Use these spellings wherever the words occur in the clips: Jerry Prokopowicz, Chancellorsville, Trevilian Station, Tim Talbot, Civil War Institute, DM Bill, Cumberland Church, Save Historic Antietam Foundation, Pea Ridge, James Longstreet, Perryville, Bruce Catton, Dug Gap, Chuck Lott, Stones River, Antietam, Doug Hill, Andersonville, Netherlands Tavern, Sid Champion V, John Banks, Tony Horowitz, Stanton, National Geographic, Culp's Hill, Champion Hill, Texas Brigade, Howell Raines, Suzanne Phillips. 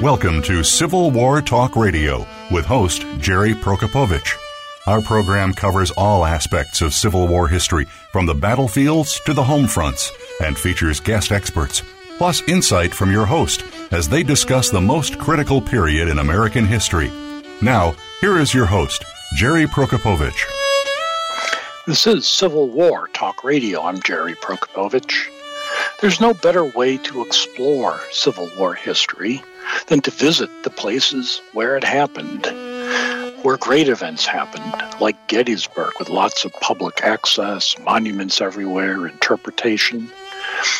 Welcome to Civil War Talk Radio with host Jerry Prokopowicz. Our program covers all aspects of Civil War history, from the battlefields to the home fronts, and features guest experts, plus insight from your host as they discuss the most critical period in American history. Now, here is your host, Jerry Prokopowicz. This is Civil War Talk Radio. I'm Jerry Prokopowicz. There's no better way to explore Civil War history than to visit the places where it happened, where great events happened, like Gettysburg, with lots of public access, monuments everywhere, interpretation,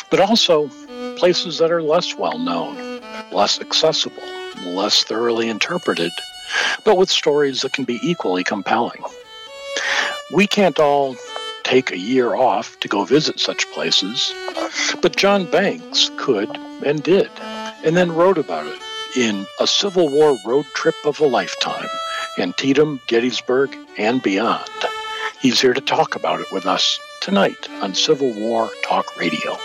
but also places that are less well-known, less accessible, less thoroughly interpreted, but with stories that can be equally compelling. We can't all take a year off to go visit such places, but John Banks could and did, and then wrote about it in A Civil War Road Trip of a Lifetime, Antietam, Gettysburg, and beyond. He's here to talk about it with us tonight on Civil War Talk Radio.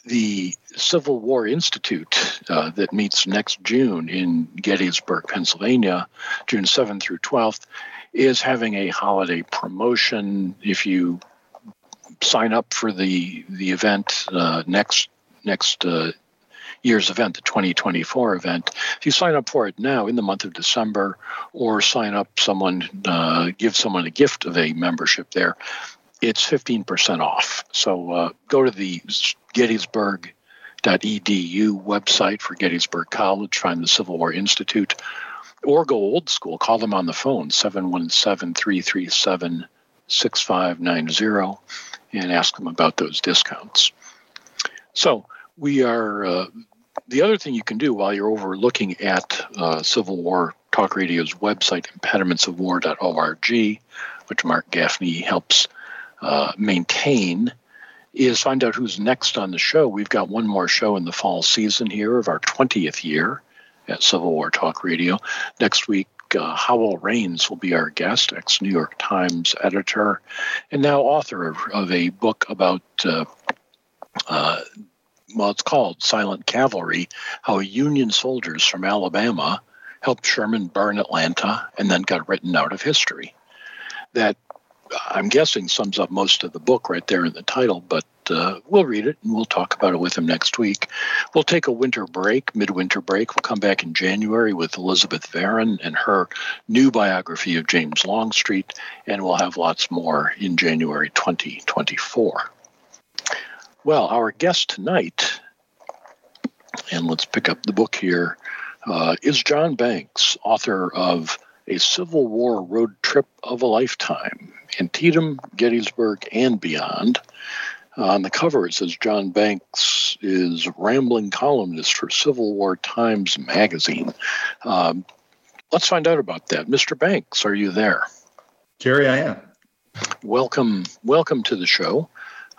the Civil War Institute that meets next June in Gettysburg, Pennsylvania, June 7th through 12th, is having a holiday promotion. If you sign up for the event, next year's event, the 2024 event, if you sign up for it now in the month of December, or sign up give someone a gift of a membership there, it's 15% off. So go to the Gettysburg.edu website for Gettysburg College, find the Civil War Institute, or go old school, call them on the phone, 717-337-6590, and ask them about those discounts. So we are, the other thing you can do while you're over looking at Civil War Talk Radio's website, impedimentsofwar.org, which Mark Gaffney helps maintain, is find out who's next on the show. We've got one more show in the fall season here of our 20th year at Civil War Talk Radio. Next week, Howell Raines will be our guest, ex-New York Times editor, and now author of a book about, it's called Silent Cavalry, How Union Soldiers from Alabama Helped Sherman Burn Atlanta and Then Got Written Out of History. That, I'm guessing, sums up most of the book right there in the title, but we'll read it and we'll talk about it with him next week. We'll take a midwinter break. We'll come back in January with Elizabeth Varon and her new biography of James Longstreet, and we'll have lots more in January 2024. Well, our guest tonight, and let's pick up the book here, is John Banks, author of A Civil War Road Trip of a Lifetime, Antietam, Gettysburg, and Beyond. On the cover, it says John Banks is rambling columnist for Civil War Times Magazine. Let's find out about that. Mr. Banks, are you there? Jerry, I am. Welcome to the show.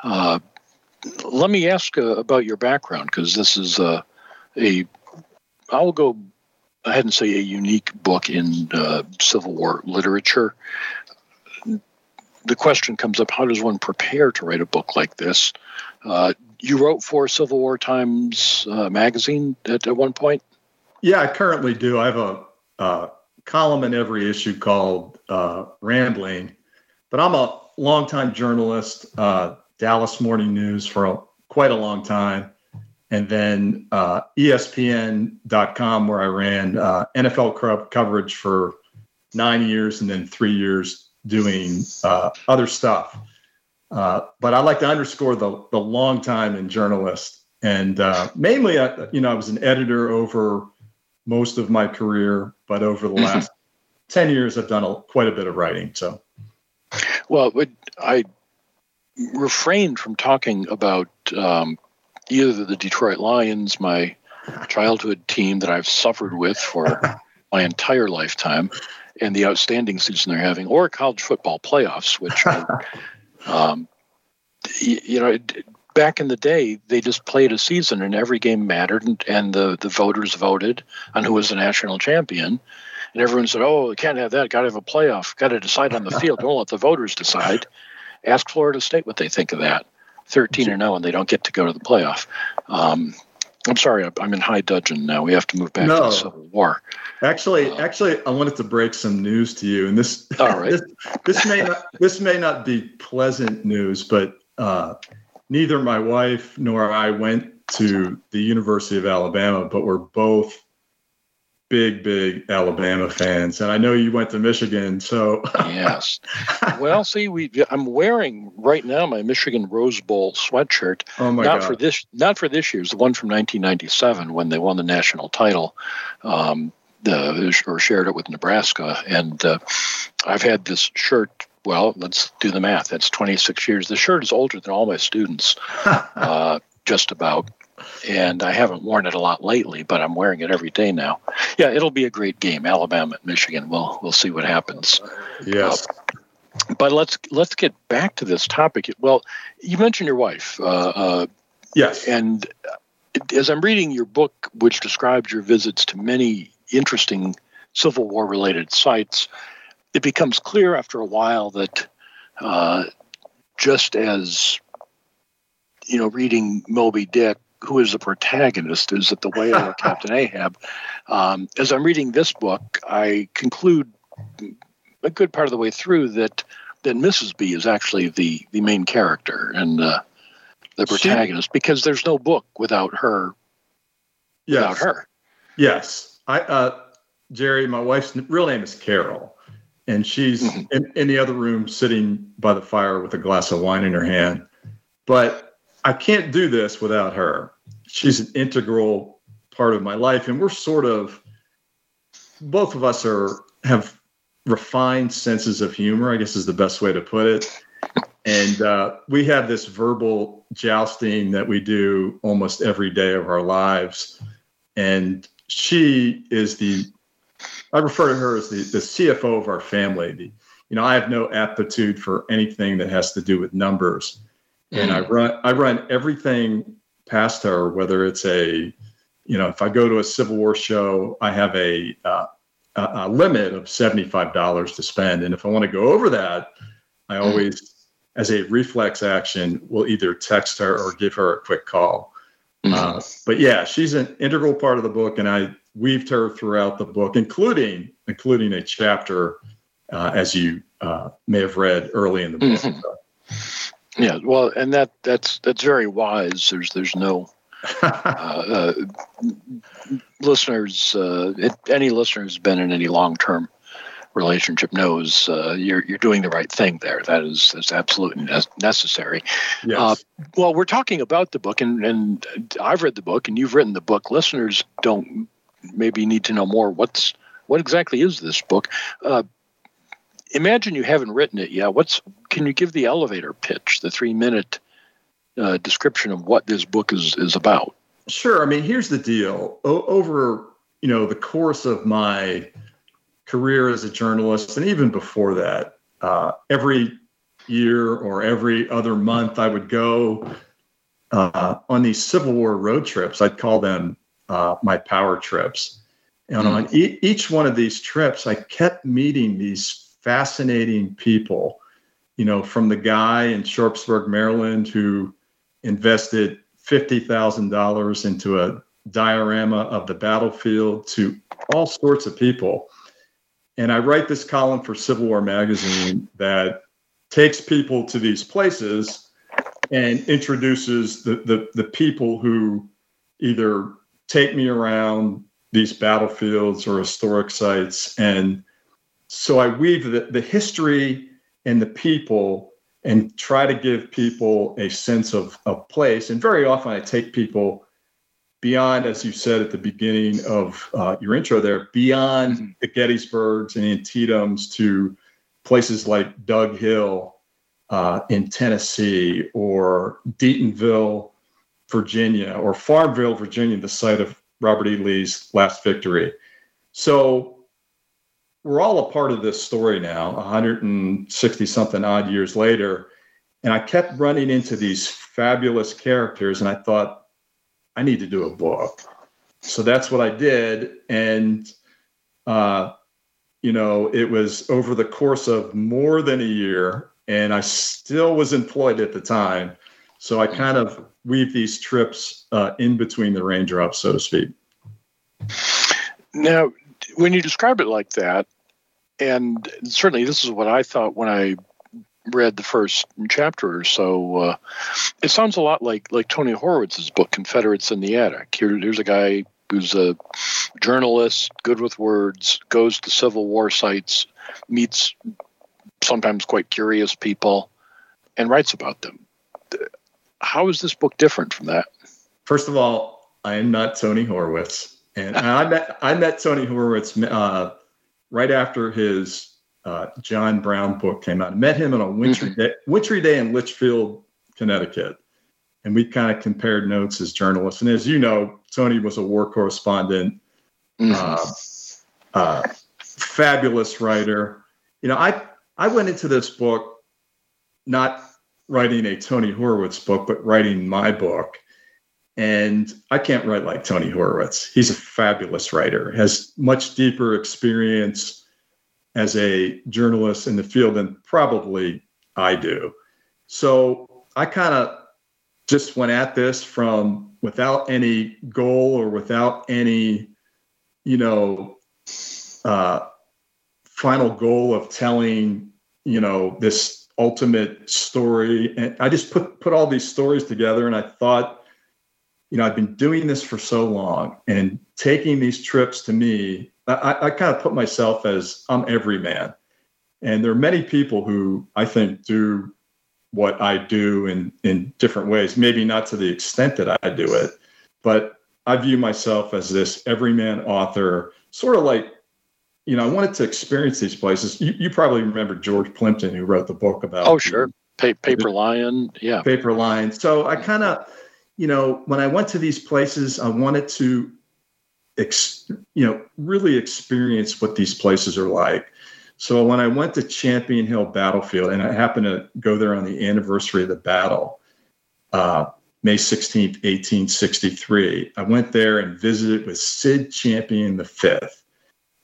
Let me ask about your background, because this is I'll go ahead and say a unique book in Civil War literature. The question comes up, how does one prepare to write a book like this? You wrote for Civil War Times magazine at one point? Yeah, I currently do. I have a column in every issue called Rambling, but I'm a longtime journalist, Dallas Morning News for quite a long time, and then ESPN.com, where I ran NFL coverage for 9 years and then 3 years doing other stuff. But I like to underscore the long time in journalist. And mainly, I was an editor over most of my career, but over the last 10 years, I've done quite a bit of writing. So, well, I refrained from talking about either the Detroit Lions, my childhood team that I've suffered with for my entire lifetime, and the outstanding season they're having, or college football playoffs, which are, back in the day, they just played a season and every game mattered, and the voters voted on who was the national champion. And everyone said, oh, we can't have that. Got to have a playoff. Got to decide on the field. Don't let the voters decide. Ask Florida State what they think of that. 13-0, and they don't get to go to the playoff. I'm sorry, I'm in high dudgeon now. We have to move back to the Civil War. Actually, I wanted to break some news to you, and this all right. this may not be pleasant news, but neither my wife nor I went to the University of Alabama, but we're both big Alabama fans. And I know you went to Michigan, so. Yes. Well, see, I'm wearing right now my Michigan Rose Bowl sweatshirt. Oh my God. Not for this year's, the one from 1997 when they won the national title, or shared it with Nebraska. And I've had this shirt. Well, let's do the math. That's 26 years. The shirt is older than all my students, just about. And I haven't worn it a lot lately, but I'm wearing it every day now. Yeah, it'll be a great game, Alabama and Michigan. We'll see what happens. Yes. But let's get back to this topic. Well, you mentioned your wife. Yes. And as I'm reading your book, which describes your visits to many interesting Civil War-related sites, it becomes clear after a while that just as, you know, reading Moby Dick, who is the protagonist, is it the whale or Captain Ahab? As I'm reading this book, I conclude a good part of the way through that Mrs. B is actually the main character and the protagonist, because there's no book without her. Yes. Without her. Yes. Jerry, my wife's real name is Carol, and she's in the other room sitting by the fire with a glass of wine in her hand. But I can't do this without her. She's an integral part of my life. And we're both of us have refined senses of humor, I guess is the best way to put it. And we have this verbal jousting that we do almost every day of our lives. And she is I refer to her as the CFO of our family. I have no aptitude for anything that has to do with numbers. And I run everything past her, whether it's if I go to a Civil War show, I have a limit of $75 to spend. And if I want to go over that, I always, as a reflex action, will either text her or give her a quick call. But yeah, she's an integral part of the book, and I weaved her throughout the book, including a chapter, as you may have read early in the book. Yeah, well, and that's very wise. There's no listeners. Any listener who's been in any long-term relationship knows you're doing the right thing there. That's absolutely necessary. Yes. Well, we're talking about the book, and I've read the book, and you've written the book. Listeners don't maybe need to know more. What exactly is this book? Imagine you haven't written it yet. Can you give the elevator pitch, the 3-minute description of what this book is about? Sure. I mean, here's the deal. Over the course of my career as a journalist, and even before that, every year or every other month, I would go on these Civil War road trips. I'd call them my power trips. And on each one of these trips, I kept meeting these fascinating people, from the guy in Sharpsburg, Maryland, who invested $50,000 into a diorama of the battlefield to all sorts of people. And I write this column for Civil War magazine that takes people to these places and introduces the people who either take me around these battlefields or historic sites. And so I weave the history and the people and try to give people a sense of place. And very often I take people beyond, as you said at the beginning of your intro there, beyond the Gettysburgs and Antietams to places like Doug Hill in Tennessee, or Deatonville, Virginia, or Farmville, Virginia, the site of Robert E. Lee's last victory. So we're all a part of this story now, 160-something odd years later. And I kept running into these fabulous characters, and I thought, I need to do a book. So that's what I did. And, it was over the course of more than a year, and I still was employed at the time. So I kind of weave these trips in between the raindrops, so to speak. Now, when you describe it like that, and certainly this is what I thought when I read the first chapter or so, it sounds a lot like Tony Horowitz's book, Confederates in the Attic. Here's a guy who's a journalist, good with words, goes to Civil War sites, meets sometimes quite curious people, and writes about them. How is this book different from that? First of all, I am not Tony Horowitz. And I met Tony Horowitz right after his John Brown book came out. I met him on a wintry day in Litchfield, Connecticut. And we kind of compared notes as journalists. And as you know, Tony was a war correspondent, fabulous writer. You know, I went into this book not writing a Tony Horowitz book, but writing my book. And I can't write like Tony Horowitz. He's a fabulous writer, has much deeper experience as a journalist in the field than probably I do. So I kind of just went at this from without any goal or without any, final goal of telling, this ultimate story. And I just put all these stories together, and I thought, I've been doing this for so long and taking these trips to me, I kind of put myself as I'm every man. And there are many people who I think do what I do in different ways, maybe not to the extent that I do it, but I view myself as this everyman author, sort of like, I wanted to experience these places. You probably remember George Plimpton, who wrote the book about. Oh, sure. Paper Lion. Yeah. Paper Lion. So I kind of, when I went to these places, I wanted to, really experience what these places are like. So when I went to Champion Hill Battlefield, and I happened to go there on the anniversary of the battle, May 16th, 1863, I went there and visited with Sid Champion V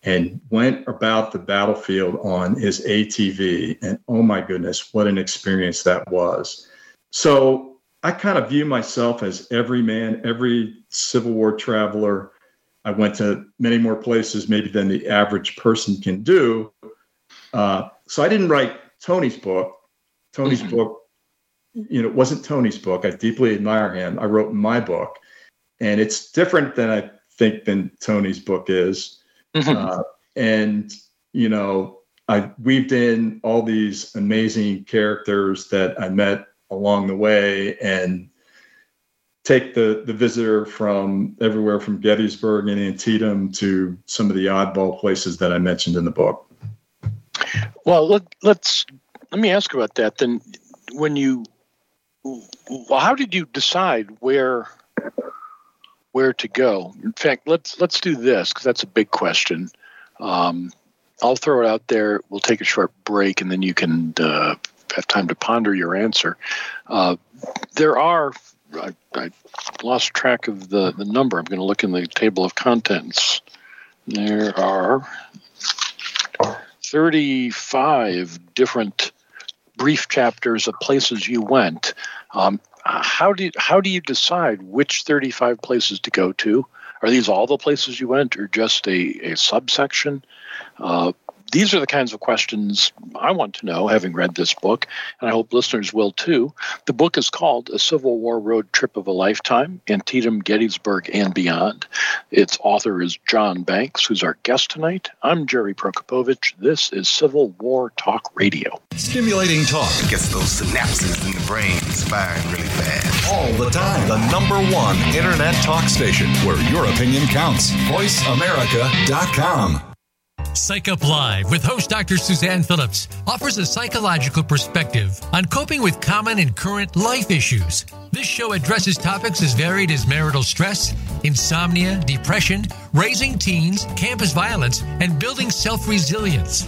and went about the battlefield on his ATV. And oh my goodness, what an experience that was. So I kind of view myself as every man, every Civil War traveler. I went to many more places maybe than the average person can do. So I didn't write Tony's book. Tony's book, it wasn't Tony's book. I deeply admire him. I wrote my book, and it's different than Tony's book is. I weaved in all these amazing characters that I met along the way, and take the visitor from everywhere from Gettysburg and Antietam to some of the oddball places that I mentioned in the book. Well, let me ask about that then. How did you decide where to go? In fact, let's do this, because that's a big question. I'll throw it out there. We'll take a short break, and then you can have time to ponder your answer. There are, I lost track of the number. I'm going to look in the table of contents. There are 35 different brief chapters of places you went. How do you decide which 35 places to go to? Are these all the places you went, or just a subsection? These are the kinds of questions I want to know, having read this book, and I hope listeners will too. The book is called A Civil War Road Trip of a Lifetime, Antietam, Gettysburg, and Beyond. Its author is John Banks, who's our guest tonight. I'm Jerry Prokopowicz. This is Civil War Talk Radio. Stimulating talk gets those synapses in the brain firing really fast. All the time. The number one internet talk station where your opinion counts. VoiceAmerica.com. Psych Up Live with host Dr. Suzanne Phillips offers a psychological perspective on coping with common and current life issues. This show addresses topics as varied as marital stress, insomnia, depression, raising teens, campus violence, and building self-resilience.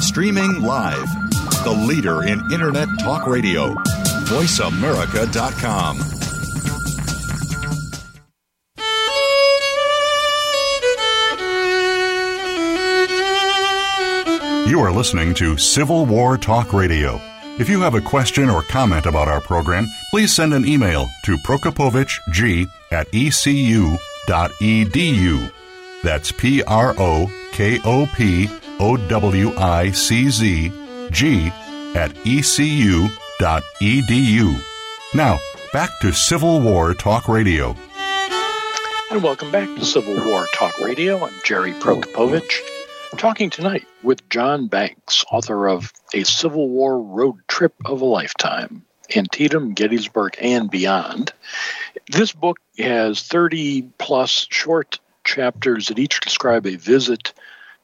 Streaming live, the leader in Internet talk radio, VoiceAmerica.com. You are listening to Civil War Talk Radio. If you have a question or comment about our program, please send an email to prokopowiczg@ecu.edu. That's PROKOPOWICZG@ecu.edu. Now, back to Civil War Talk Radio. And welcome back to Civil War Talk Radio. I'm Jerry Prokopowicz, talking tonight with John Banks, author of A Civil War Road Trip of a Lifetime, Antietam, Gettysburg, and Beyond. This book has 30-plus short chapters that each describe a visit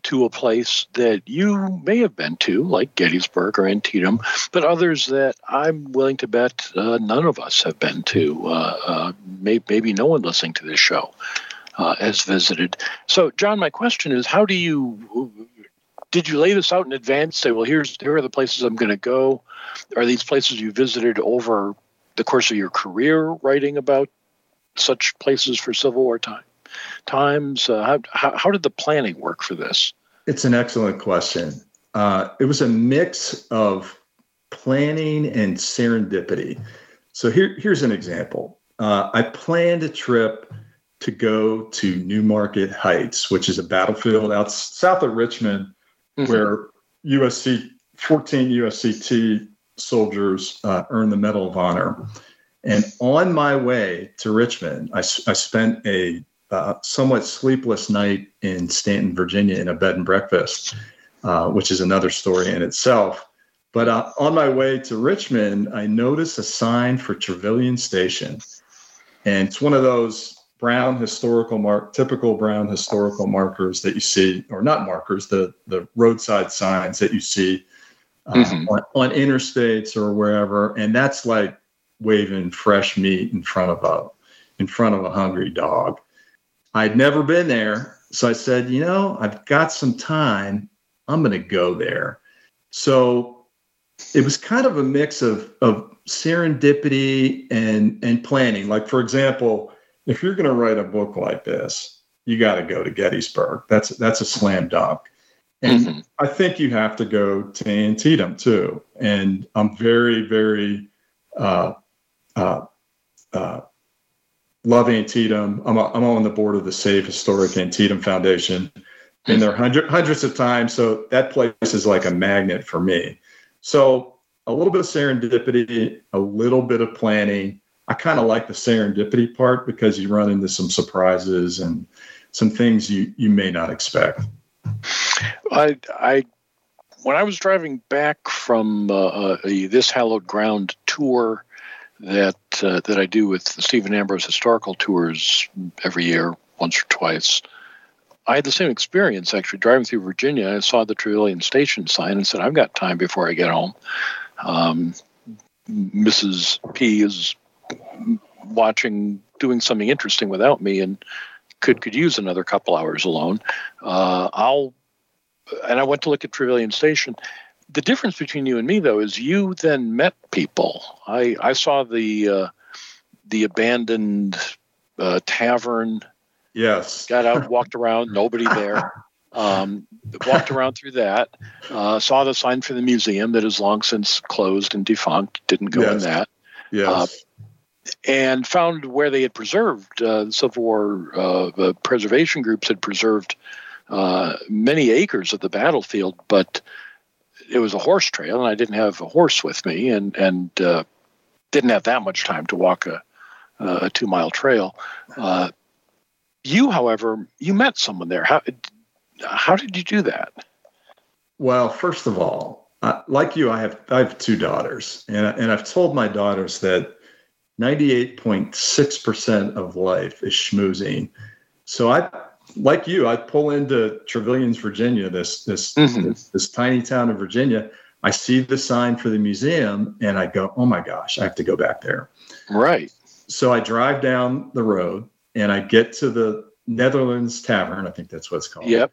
to a place that you may have been to, like Gettysburg or Antietam, but others that I'm willing to bet none of us have been to. Maybe no one listening to this show has visited. So, John, my question is, did you lay this out in advance? Say, well, here are the places I'm going to go. Are these places you visited over the course of your career writing about such places for Civil War times? How did the planning work for this? It's an excellent question. It was a mix of planning and serendipity. So here's an example. I planned a trip to go to New Market Heights, which is a battlefield out south of Richmond, mm-hmm. where 14 USCT soldiers earned the Medal of Honor. And on my way to Richmond, I spent a somewhat sleepless night in Stanton, Virginia, in a bed and breakfast, which is another story in itself. But on my way to Richmond, I noticed a sign for Trevilian Station. And it's one of those typical brown historical markers that you see, or not markers, the roadside signs that you see mm-hmm. on interstates or wherever. And that's like waving fresh meat in front of a hungry dog. I'd never been there. So I said, I've got some time. I'm going to go there. So it was kind of a mix of serendipity and planning. Like, for example, if you're going to write a book like this, you got to go to Gettysburg. That's a slam dunk. And mm-hmm. I think you have to go to Antietam too. And I'm very, very, love Antietam. I'm on the board of the Save Historic Antietam Foundation. Been there hundreds of times, so that place is like a magnet for me. So a little bit of serendipity, a little bit of planning. I kind of like the serendipity part because you run into some surprises and some things you may not expect. When I was driving back from This Hallowed Ground tour that I do with Stephen Ambrose Historical Tours every year, once or twice, I had the same experience, actually, driving through Virginia. I saw the Trevilian Station sign and said, I've got time before I get home. Mrs. P is doing something interesting without me and could use another couple hours alone. I went to look at Trevilian Station. The difference between you and me, though, is you then met people. I saw the abandoned tavern. Yes. Got out, walked around, nobody there. Walked around through that. Saw the sign for the museum that is long since closed and defunct. Didn't go in that. Yes. And found where they had preserved, the Civil War preservation groups had preserved many acres of the battlefield, but it was a horse trail, and I didn't have a horse with me and didn't have that much time to walk a 2-mile trail. You, however, you met someone there. How did you do that? Well, first of all, Like you, I have two daughters, and I've told my daughters that 98.6% of life is schmoozing. So I, like you, I pull into Trevilian's, Virginia, this tiny town of Virginia. I see the sign for the museum, and I go, oh my gosh, I have to go back there. Right. So I drive down the road, and I get to the Netherlands Tavern. I think that's what it's called. Yep.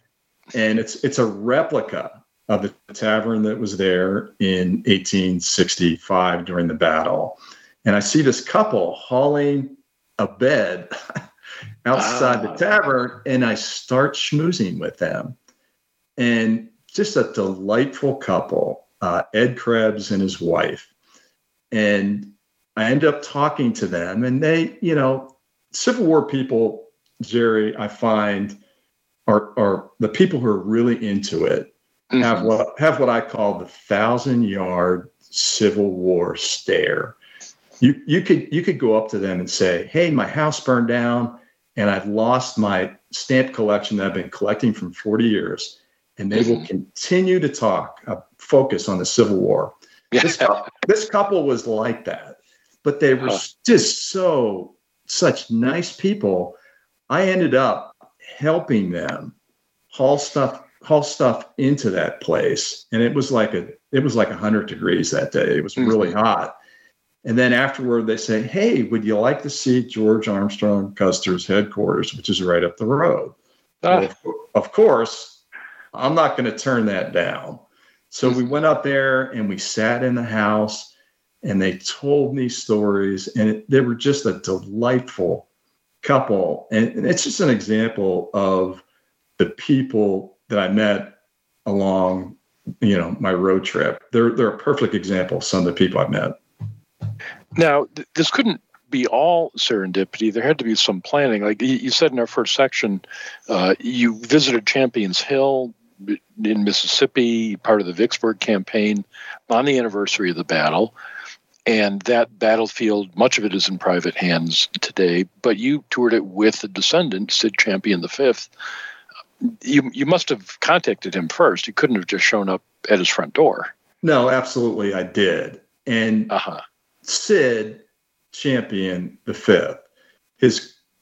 And it's a replica of the tavern that was there in 1865 during the battle. And I see this couple hauling a bed outside the tavern, and I start schmoozing with them. And just a delightful couple, Ed Krebs and his wife. And I end up talking to them, and they, you know, Civil War people, Jerry, I find are the people who are really into it. Mm-hmm. have what I call the 1,000-yard Civil War stare. You could go up to them and say, hey, my house burned down and I've lost my stamp collection that I've been collecting for 40 years. And they will continue to talk, focus on the Civil War. Yeah. This couple was like that, but they were just such nice people. I ended up helping them haul stuff into that place. And it was like 100 degrees that day. It was really hot. And then afterward, they say, hey, would you like to see George Armstrong Custer's headquarters, which is right up the road? Well, of course, I'm not going to turn that down. So we went up there and we sat in the house and they told me stories. And they were just a delightful couple. And it's just an example of the people that I met along, you know, my road trip. They're a perfect example of some of the people I've met. Now, this couldn't be all serendipity. There had to be some planning. Like you said in our first section, you visited Champion Hill in Mississippi, part of the Vicksburg campaign, on the anniversary of the battle. And that battlefield, much of it is in private hands today, but you toured it with the descendant, Sid Champion V. You must have contacted him first. You couldn't have just shown up at his front door. No, absolutely, I did. And Sid Champion V,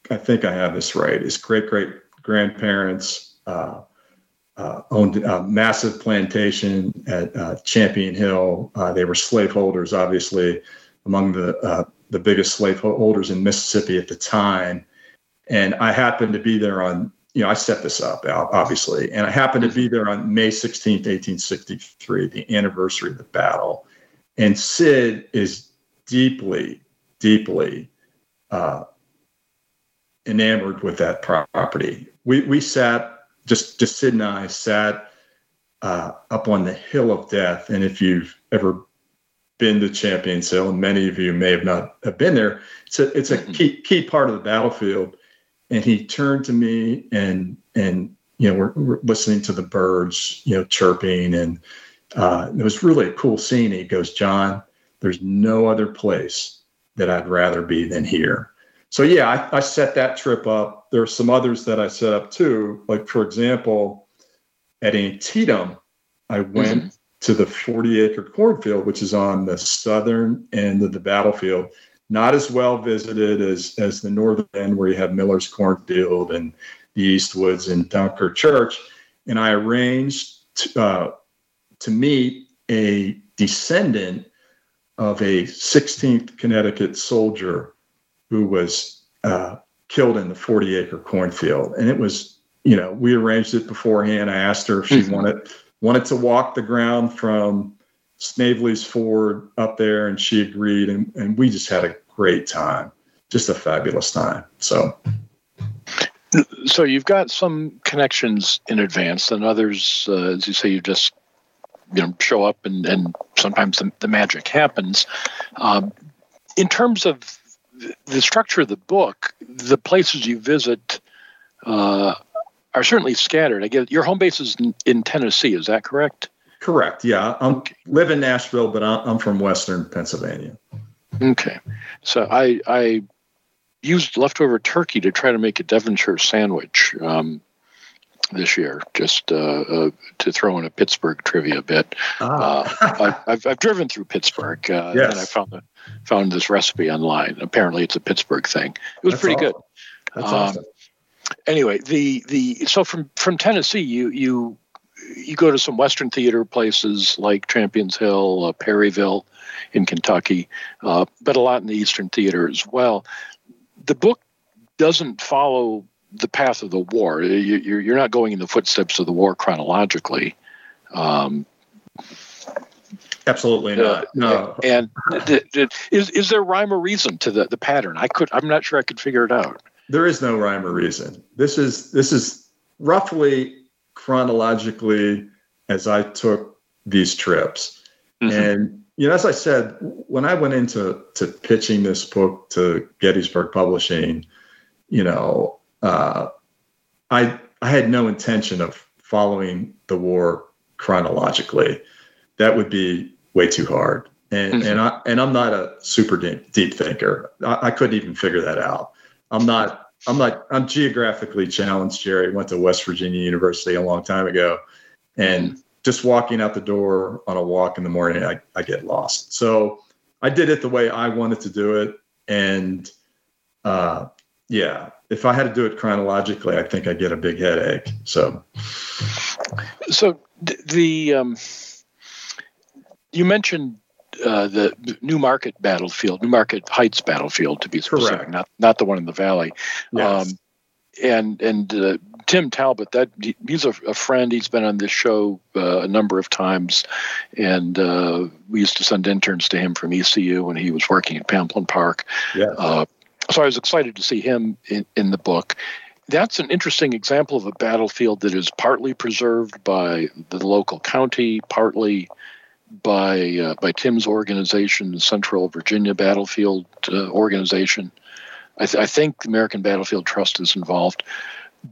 I think I have this right, his great-great-grandparents owned a massive plantation at Champion Hill. They were slaveholders, obviously, among the biggest slaveholders in Mississippi at the time. And I happened to be there on, you know, I set this up, obviously, and I happened to be there on May 16th, 1863, the anniversary of the battle. And Sid is deeply, deeply enamored with that property. We sat, just Sid and I sat up on the Hill of Death. And if you've ever been to Champion Hill, and many of you may have not have been there, it's a key part of the battlefield. And he turned to me, and you know, we're listening to the birds, you know, chirping, and it was really a cool scene. He goes, John, there's no other place that I'd rather be than here. So, yeah, I set that trip up. There are some others that I set up, too. Like, for example, at Antietam, I went to the 40-acre cornfield, which is on the southern end of the battlefield. Not as well visited as the northern end, where you have Miller's Cornfield and the East Woods and Dunker Church. And I arranged to meet a descendant of a 16th Connecticut soldier who was killed in the 40-acre cornfield. And it was, you know, we arranged it beforehand. I asked her if she wanted to walk the ground from Snavely's Ford up there, and she agreed. And we just had a great time, just a fabulous time. So you've got some connections in advance, and others, as you say, you just, you know, show up, and sometimes the magic happens. In terms of the structure of the book, the places you visit are certainly scattered. I guess your home base is in Tennessee. Is that correct? Correct. Yeah, I live in Nashville, but I'm from Western Pennsylvania. Okay, so I used leftover turkey to try to make a Devonshire sandwich. this year, just to throw in a Pittsburgh trivia bit. I've driven through Pittsburgh, yes. And I found this recipe online. Apparently, it's a Pittsburgh thing. It was pretty good. That's awesome. Anyway, so from Tennessee, you go to some Western theater places like Champion Hill, Perryville in Kentucky, but a lot in the Eastern theater as well. The book doesn't follow the path of the war. You're not going in the footsteps of the war chronologically. Absolutely not. No. And is there rhyme or reason to the pattern? I'm not sure I could figure it out. There is no rhyme or reason. This is roughly chronologically as I took these trips. Mm-hmm. And, as I said, when I went into pitching this book to Gettysburg Publishing, I had no intention of following the war chronologically. That would be way too hard. And mm-hmm. I'm not a super deep thinker. I couldn't even figure that out. I'm geographically challenged, Jerry. I went to West Virginia University a long time ago, and just walking out the door on a walk in the morning, I get lost. So I did it the way I wanted to do it. And if I had to do it chronologically, I think I'd get a big headache. So the you mentioned the New Market Heights battlefield, to be specific, correct. Not the one in the valley. Yes. And Tim Talbot, he's a friend. He's been on this show a number of times, and we used to send interns to him from ECU when he was working at Pamplin Park. Yes. So I was excited to see him in the book. That's an interesting example of a battlefield that is partly preserved by the local county, partly by Tim's organization, the Central Virginia Battlefield Organization. I think the American Battlefield Trust is involved,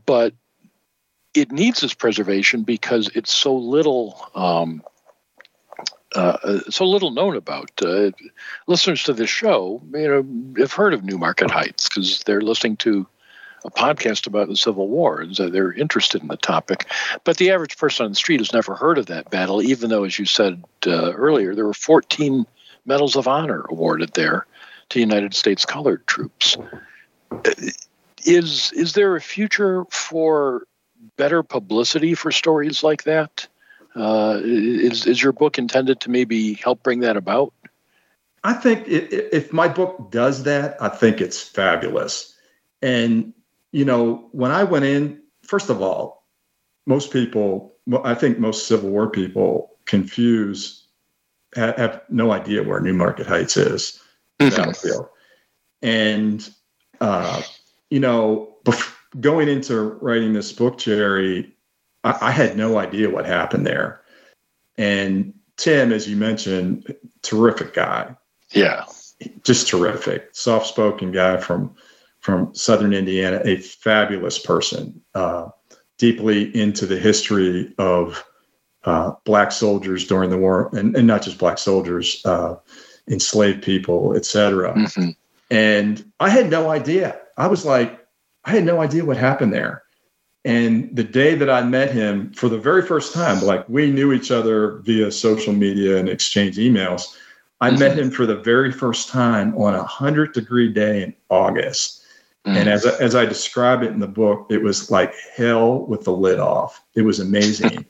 but it needs this preservation because it's so little known about. Listeners to this show, have heard of New Market Heights because they're listening to a podcast about the Civil War, and so they're interested in the topic. But the average person on the street has never heard of that battle, even though, as you said earlier, there were 14 Medals of Honor awarded there to United States colored troops. Is there a future for better publicity for stories like that? Is your book intended to maybe help bring that about? I think if my book does that, I think it's fabulous. And when I went in, first of all, most Civil War people have no idea where New Market Heights is, the battlefield. And going into writing this book, Jerry, I had no idea what happened there. And Tim, as you mentioned, terrific guy. Yeah, just terrific, soft-spoken guy from Southern Indiana, a fabulous person, deeply into the history of black soldiers during the war, and not just black soldiers, enslaved people, et cetera. Mm-hmm. And I had no idea. I had no idea what happened there. And the day that I met him for the very first time, we knew each other via social media and exchange emails. I mm-hmm. met him for the very first time on 100-degree day in August. And as I describe it in the book, it was like hell with the lid off. It was amazing.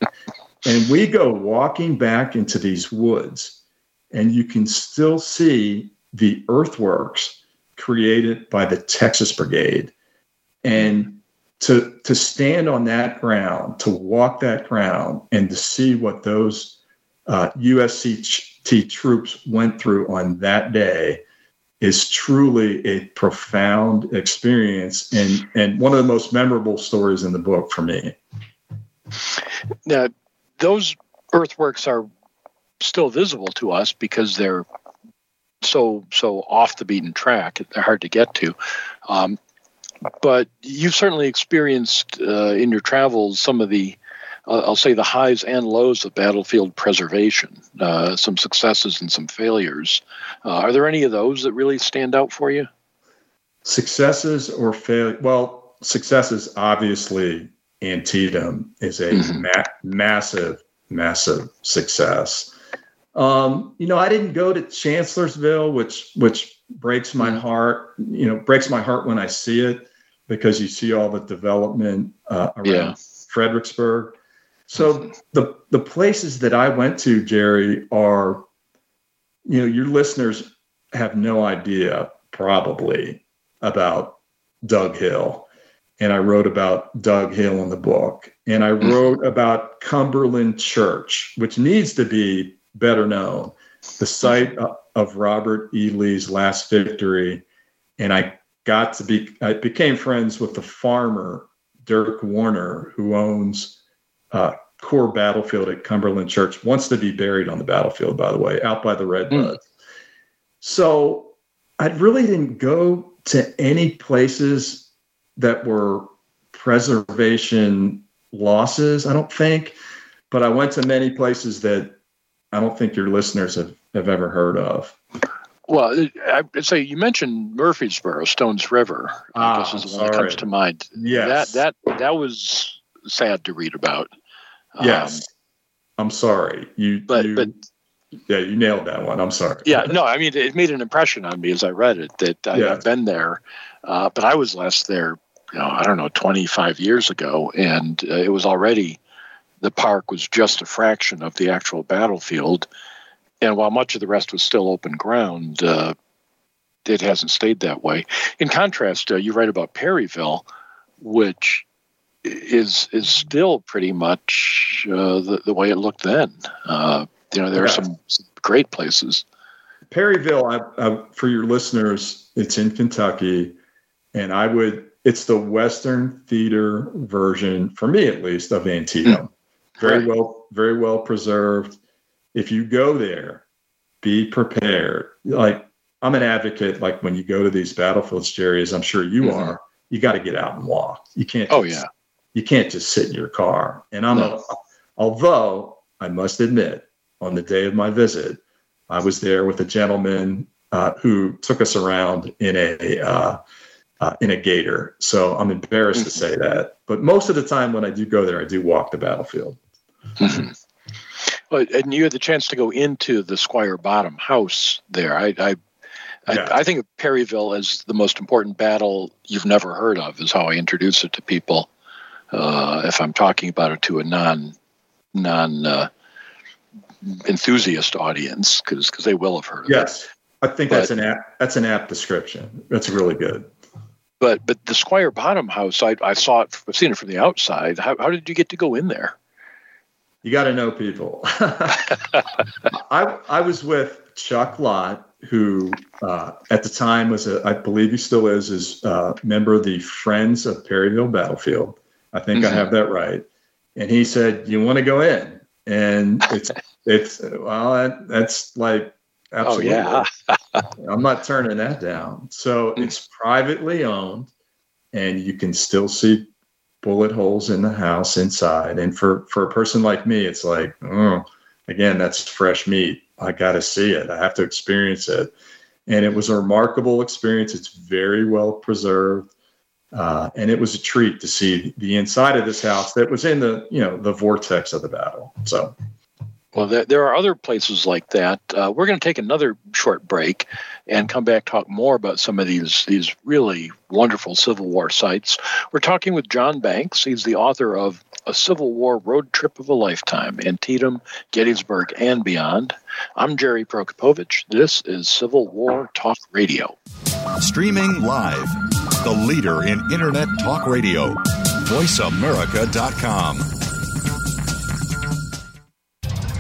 And we go walking back into these woods, and you can still see the earthworks created by the Texas Brigade. And to stand on that ground, to walk that ground, and to see what those USCT troops went through on that day is truly a profound experience, and one of the most memorable stories in the book for me. Now, those earthworks are still visible to us because they're so off the beaten track. They're hard to get to. But you've certainly experienced in your travels some of the, I'll say, the highs and lows of battlefield preservation, some successes and some failures. Are there any of those that really stand out for you? Successes or failure? Well, successes, obviously, Antietam is a massive success. I didn't go to Chancellorsville, which breaks my heart, breaks my heart when I see it, because you see all the development around Fredericksburg. So the places that I went to, Jerry, are, your listeners have no idea probably about Doug Hill. And I wrote about Doug Hill in the book. And I wrote about Cumberland Church, which needs to be better known, the site of Robert E. Lee's last victory. And I became friends with the farmer, Dirk Warner, who owns Corps Battlefield at Cumberland Church, wants to be buried on the battlefield, by the way, out by the Redwoods. So I really didn't go to any places that were preservation losses, I don't think, but I went to many places that I don't think your listeners have ever heard of. Well, I'd say you mentioned Murfreesboro, Stones River. I guess is the one that comes to mind. Yes. That was sad to read about. Yes. I'm sorry. You nailed that one. I'm sorry. Yeah, no, I mean, it made an impression on me as I read it that I've been there, but I was last there, 25 years ago, and it was already, the park was just a fraction of the actual battlefield, and while much of the rest was still open ground, it hasn't stayed that way. In contrast, you write about Perryville, which is still pretty much the way it looked then. There are some great places. Perryville, for your listeners, it's in Kentucky, and it's the Western theater version, for me at least, of Antietam. Very well preserved. If you go there, be prepared. Like, I'm an advocate. Like, when you go to these battlefields, Jerry, as I'm sure you are, you got to get out and walk. You can't. You can't just sit in your car. And although I must admit, on the day of my visit, I was there with a gentleman who took us around in a gator. So I'm embarrassed to say that. But most of the time when I do go there, I do walk the battlefield. Well, and you had the chance to go into the Squire Bottom House there. I think of Perryville as the most important battle you've never heard of, is how I introduce it to people if I'm talking about it to a non enthusiast audience, because they will have heard of it. Yes, I think that's an apt description. That's really good. But the Squire Bottom House, I've seen it from the outside. How did you get to go in there? You got to know people. I was with Chuck Lott, who at the time was I believe he still is a member of the Friends of Perryville Battlefield. I think I have that right. And he said, "You want to go in?" And that's like, absolutely. Oh, yeah. I'm not turning that down. So it's privately owned, and you can still see bullet holes in the house inside. And for a person like me, it's like, again, that's fresh meat. I got to see it. I have to experience it. And it was a remarkable experience. It's very well preserved. And it was a treat to see the inside of this house that was in the, the vortex of the battle. So, well, there are other places like that. We're going to take another short break and come back, talk more about some of these really wonderful Civil War sites. We're talking with John Banks. He's the author of A Civil War Road Trip of a Lifetime, Antietam, Gettysburg, and Beyond. I'm Jerry Prokopowicz. This is Civil War Talk Radio. Streaming live. The leader in Internet Talk Radio, VoiceAmerica.com.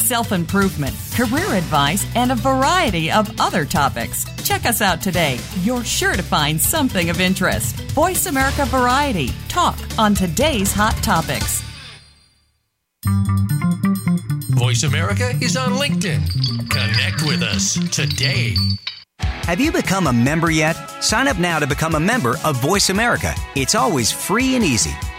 self-improvement, career advice, and a variety of other topics. Check us out today. You're sure to find something of interest. Voice America Variety. Talk on today's hot topics. Voice America is on LinkedIn. Connect with us today. Have you become a member yet? Sign up now to become a member of Voice America. It's always free and easy.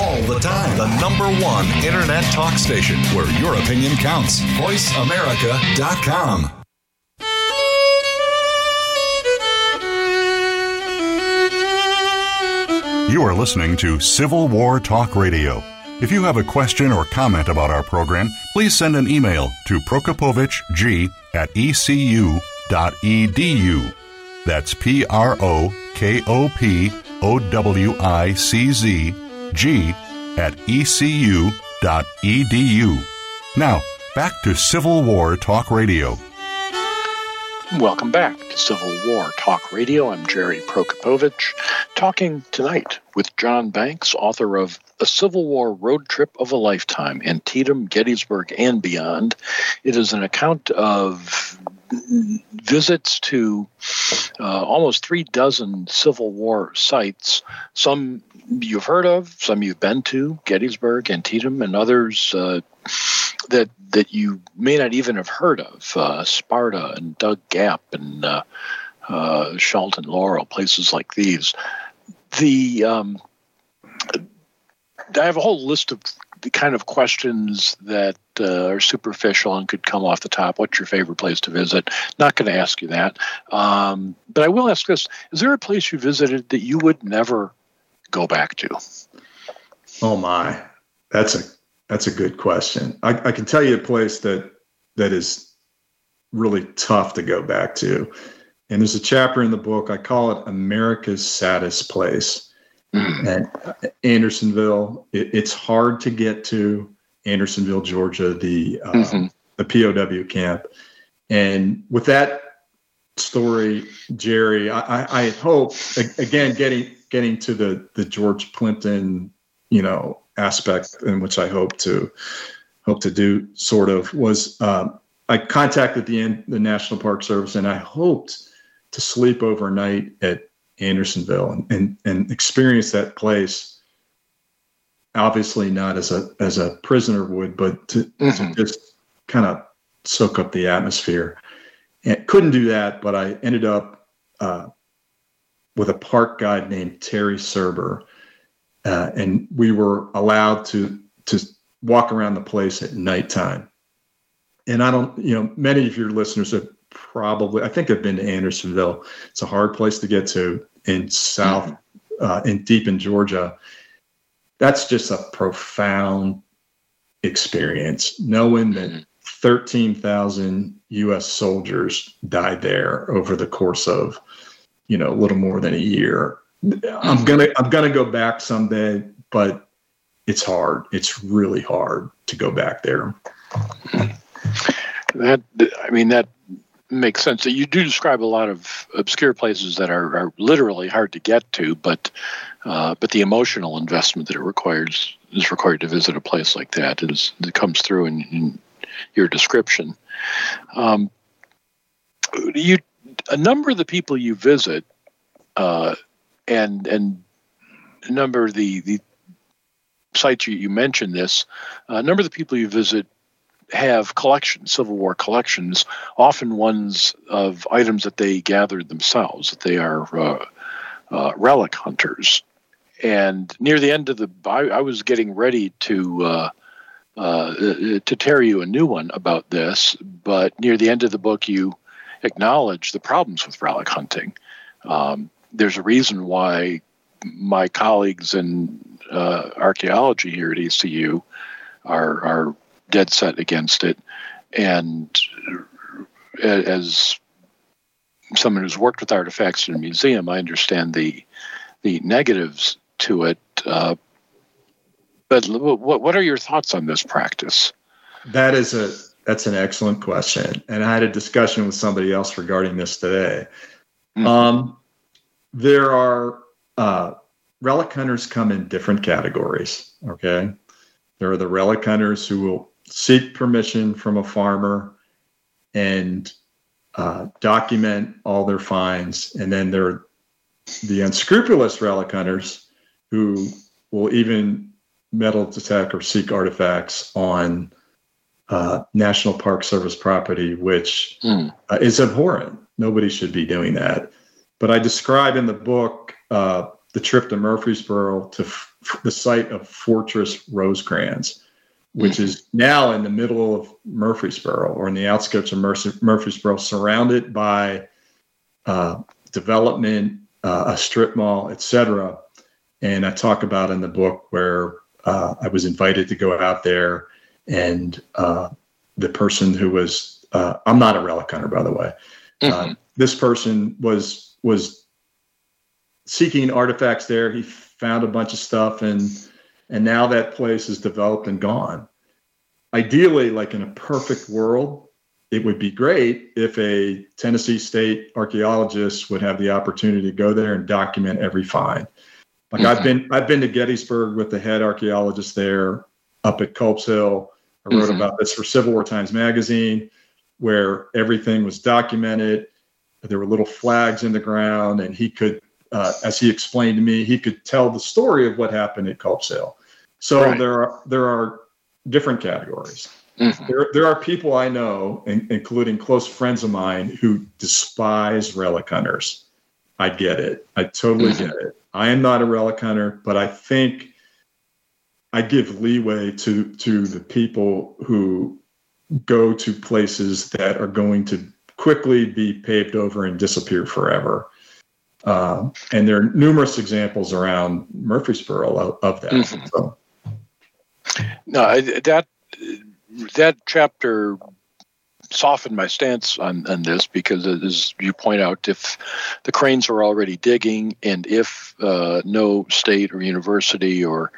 All the time. The number one internet talk station where your opinion counts. VoiceAmerica.com. You are listening to Civil War Talk Radio. If you have a question or comment about our program, please send an email to prokopowiczg@ecu.edu. That's PROKOPOWICZG@ECU.edu. Now, back to Civil War Talk Radio. Welcome back to Civil War Talk Radio. I'm Jerry Prokopowicz, talking tonight with John Banks, author of A Civil War Road Trip of a Lifetime, Antietam, Gettysburg, and Beyond. It is an account of visits to almost 36 Civil War sites. Some you've heard of, some you've been to, Gettysburg, Antietam, and others that you may not even have heard of, Sparta and Dug Gap and Charlton Laurel, places like these. I have a whole list of the kind of questions that are superficial and could come off the top. What's your favorite place to visit? Not going to ask you that. But I will ask this. Is there a place you visited that you would never go back to? Oh, my. That's a good question. I can tell you a place that is really tough to go back to. And there's a chapter in the book. I call it America's Saddest Place. And Andersonville, it's hard to get to Andersonville, Georgia, the POW camp. And with that story, Jerry, I had hoped, again, getting to the George Plimpton, aspect, in which I hope to do sort of, was I contacted the National Park Service, and I hoped to sleep overnight at Andersonville and experience that place, obviously not as a prisoner would, but to just kind of soak up the atmosphere. And couldn't do that, but I ended up with a park guide named Terry Serber, and we were allowed to walk around the place at nighttime. And I don't, many of your listeners have probably, I think I've been to Andersonville. It's a hard place to get to in deep in Georgia. That's just a profound experience, knowing that 13,000 U.S. soldiers died there over the course of, a little more than a year. I'm gonna go back someday, but it's hard. It's really hard to go back there. That makes sense. You do describe a lot of obscure places that are literally hard to get to, but the emotional investment that is required to visit a place like that it comes through in your description. A number of the people you visit, and a number of the sites you mentioned this, a number of the people you visit have collections, Civil War collections, often ones of items that they gathered themselves, that they are relic hunters. And near the end of I was getting ready to tear you a new one about this, but near the end of the book, you acknowledge the problems with relic hunting. There's a reason why my colleagues in archaeology here at ECU are dead set against it, and as someone who's worked with artifacts in a museum, I understand the negatives to it. But what are your thoughts on this practice? That's an excellent question, and I had a discussion with somebody else regarding this today. there are relic hunters come in different categories. Okay. There are the relic hunters who will seek permission from a farmer and document all their finds. And then there are the unscrupulous relic hunters who will even metal detect or seek artifacts on National Park Service property, which is abhorrent. Nobody should be doing that. But I describe in the book the trip to Murfreesboro to the site of Fortress Rosecrans, which is now in the middle of Murfreesboro or in the outskirts of Murfreesboro, surrounded by development, a strip mall, etc. And I talk about in the book where I was invited to go out there, and the person who was, I'm not a relic hunter, by the way. This person was seeking artifacts there. He found a bunch of stuff, and now that place is developed and gone. Ideally, like in a perfect world, it would be great if a Tennessee state archaeologist would have the opportunity to go there and document every find. Like I've been to Gettysburg with the head archaeologist there up at Culp's Hill. I wrote about this for Civil War Times Magazine, where everything was documented. There were little flags in the ground, and he could, as he explained to me, he could tell the story of what happened at Culp's Hill. So there are different categories. There are people I know, including close friends of mine, who despise relic hunters. I get it. I totally get it. I am not a relic hunter, but I think I give leeway to the people who go to places that are going to quickly be paved over and disappear forever. And there are numerous examples around Murfreesboro of that. No, that chapter softened my stance on this, because as you point out, if the cranes are already digging, and if no state or university or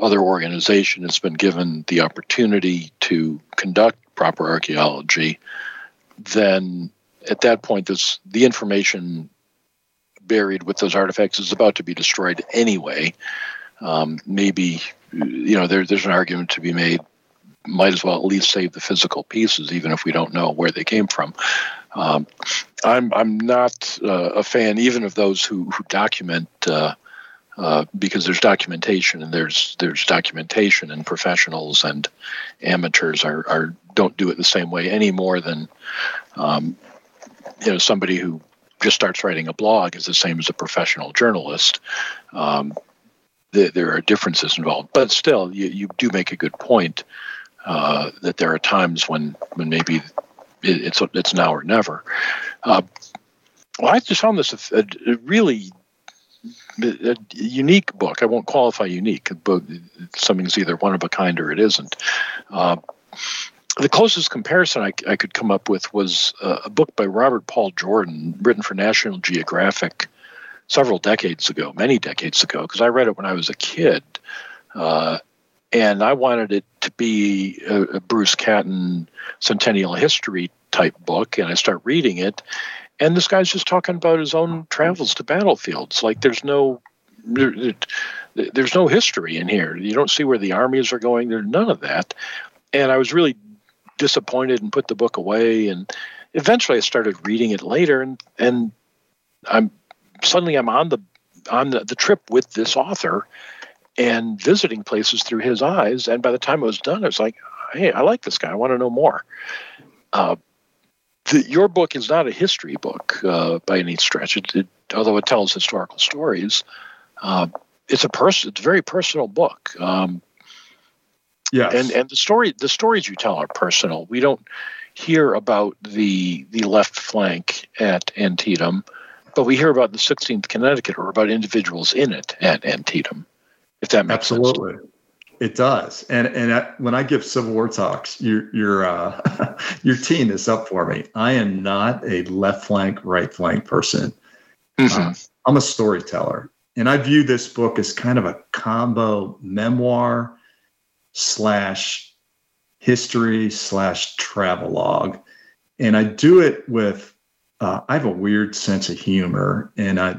other organization has been given the opportunity to conduct proper archaeology, then at that point, the information buried with those artifacts is about to be destroyed anyway. Maybe, you know, there's an argument to be made. Might as well at least save the physical pieces, even if we don't know where they came from. I'm not a fan even of those who document, because there's documentation, and there's documentation, and professionals and amateurs are don't do it the same way any more than somebody who just starts writing a blog is the same as a professional journalist. There are differences involved, but still, you do make a good point that there are times when maybe it's now or never. Well, I just found this a really unique book. I won't qualify unique, but something's either one of a kind or it isn't. The closest comparison I could come up with was a book by Robert Paul Jordan, written for National Geographic many decades ago, because I read it when I was a kid, and I wanted it to be a Bruce Catton Centennial History type book, and I start reading it, and this guy's just talking about his own travels to battlefields. Like, there's no history in here. You don't see where the armies are going. There's none of that, and I was really disappointed and put the book away, and eventually I started reading it later, and I'm on the trip with this author and visiting places through his eyes. And by the time it was done, I was like, hey, I like this guy. I want to know more. Your book is not a history book by any stretch. Although it tells historical stories, it's a very personal book. Yes. And the stories you tell are personal. We don't hear about the left flank at Antietam, but we hear about the 16th Connecticut or about individuals in it at Antietam, if that makes absolutely sense. It does. And when I give Civil War talks, you're teeing this up for me. I am not a left flank, right flank person. I'm a storyteller. And I view this book as kind of a combo memoir / history / travelogue. And I do it with I have a weird sense of humor, and I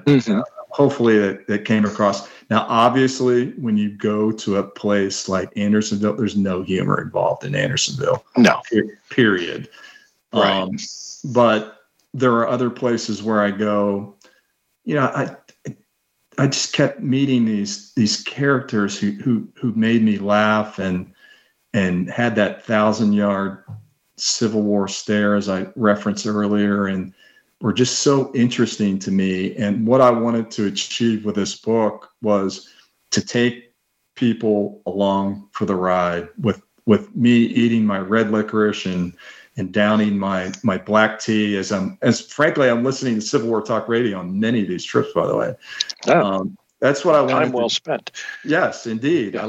hopefully that came across. Now, obviously, when you go to a place like Andersonville, there's no humor involved in Andersonville. No. Period. Right. But there are other places where I go, you know, I just kept meeting these characters who made me laugh and had that 1,000-yard Civil War stare, as I referenced earlier, and were just so interesting to me. And what I wanted to achieve with this book was to take people along for the ride with me eating my red licorice and downing my black tea as frankly, I'm listening to Civil War Talk Radio on many of these trips, by the way. Oh, that's what I wanted. Time well spent. Yes, indeed. Yes. I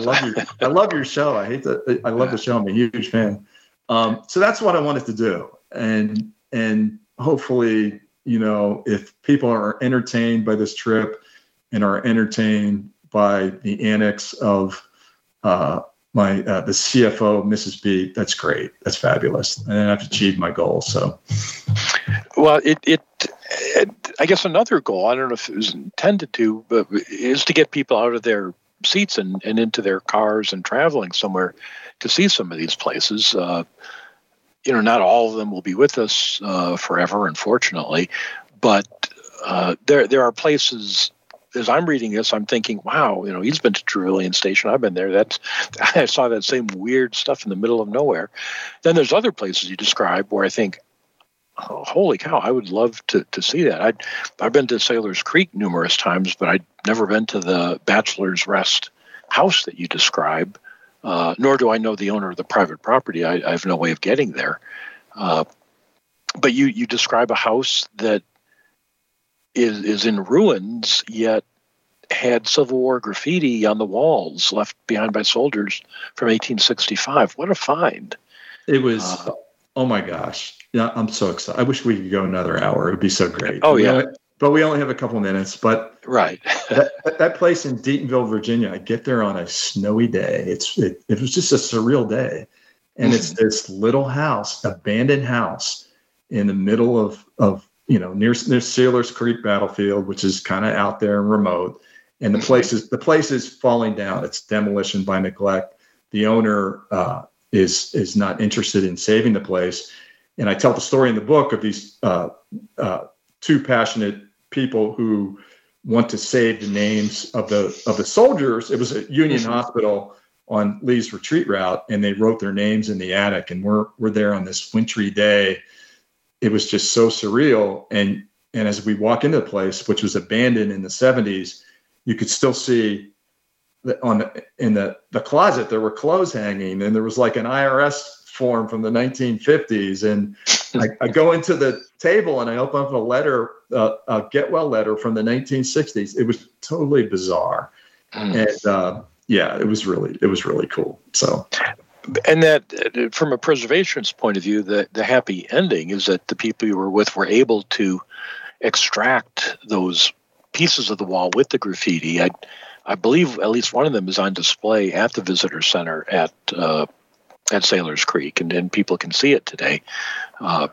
love your show. I love the show. I'm a huge fan. So that's what I wanted to do. And hopefully, you know, if people are entertained by this trip and are entertained by the annex of, the CFO, Mrs. B, that's great. That's fabulous. And I've achieved my goal. So, well, it I guess another goal, I don't know if it was intended to, but is to get people out of their seats and into their cars and traveling somewhere to see some of these places. You know, not all of them will be with us forever, unfortunately, but there are places. As I'm reading this, I'm thinking, wow, you know, he's been to Trevilian Station. I've been there. I saw that same weird stuff in the middle of nowhere. Then there's other places you describe where I think, oh, holy cow, I would love to see that. I've been to Sailor's Creek numerous times, but I'd never been to the Bachelor's Rest house that you describe, nor do I know the owner of the private property. I have no way of getting there. But you describe a house that is in ruins, yet had Civil War graffiti on the walls left behind by soldiers from 1865. What a find. It was, oh my gosh. Yeah, I'm so excited. I wish we could go another hour. It would be so great. Oh, yeah. But we only have a couple minutes. But right. that place in Deatonville, Virginia, I get there on a snowy day. It was just a surreal day. And it's this little house, abandoned house in the middle of you know, near Sailor's Creek battlefield, which is kind of out there and remote. And the place is falling down. It's demolition by neglect. The owner is not interested in saving the place. And I tell the story in the book of these two passionate people who want to save the names of the soldiers. It was a Union hospital on Lee's retreat route, and they wrote their names in the attic. And we're there on this wintry day. It was just so surreal. And as we walk into the place, which was abandoned in the 70s, you could still see in the closet, there were clothes hanging, and there was like an IRS form from the 1950s. And I go into the table and I open up a get well letter from the 1960s. It was totally bizarre. And it was really cool. So. And that, from a preservation's point of view, the happy ending is that the people you were with were able to extract those pieces of the wall with the graffiti. I believe at least one of them is on display at the visitor center at Sailor's Creek, and people can see it today. Go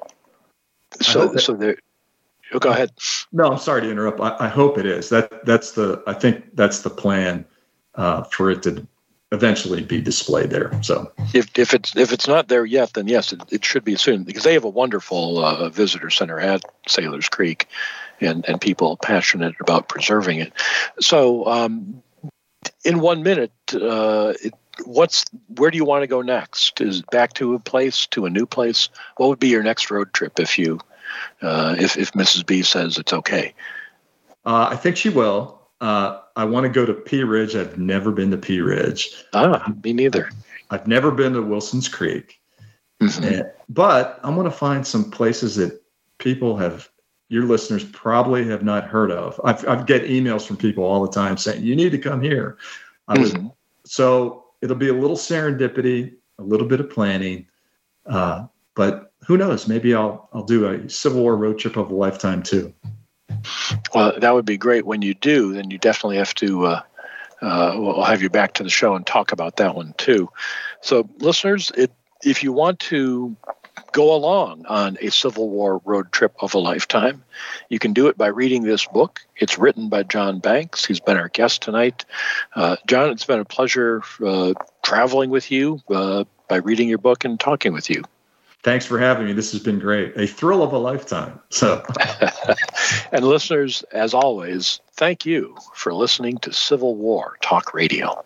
ahead. No, I'm sorry to interrupt. I hope it is. I think that's the plan for it to eventually be displayed there. So if it's not there yet, then yes, it should be soon, because they have a wonderful visitor center at Sailor's Creek, and people passionate about preserving it. So in 1 minute, where do you want to go next? Is it back to a place, to a new place? What would be your next road trip if you if Mrs. B says it's okay? I think she will. I want to go to Pea Ridge. I've never been to Pea Ridge. Ah, me neither. I've never been to Wilson's Creek. But I want to find some places that your listeners probably have not heard of. I get emails from people all the time saying, you need to come here. So it'll be a little serendipity, a little bit of planning. But who knows? Maybe I'll do a Civil War road trip of a lifetime too. Well, that would be great. When you do, then you definitely have to, we'll have you back to the show and talk about that one too. So listeners, if you want to go along on a Civil War road trip of a lifetime. You can do it by reading this book. It's written by John Banks. He's been our guest tonight. John, it's been a pleasure traveling with you by reading your book and talking with you. Thanks for having me. This has been great. A thrill of a lifetime. So, and listeners, as always, thank you for listening to Civil War Talk Radio.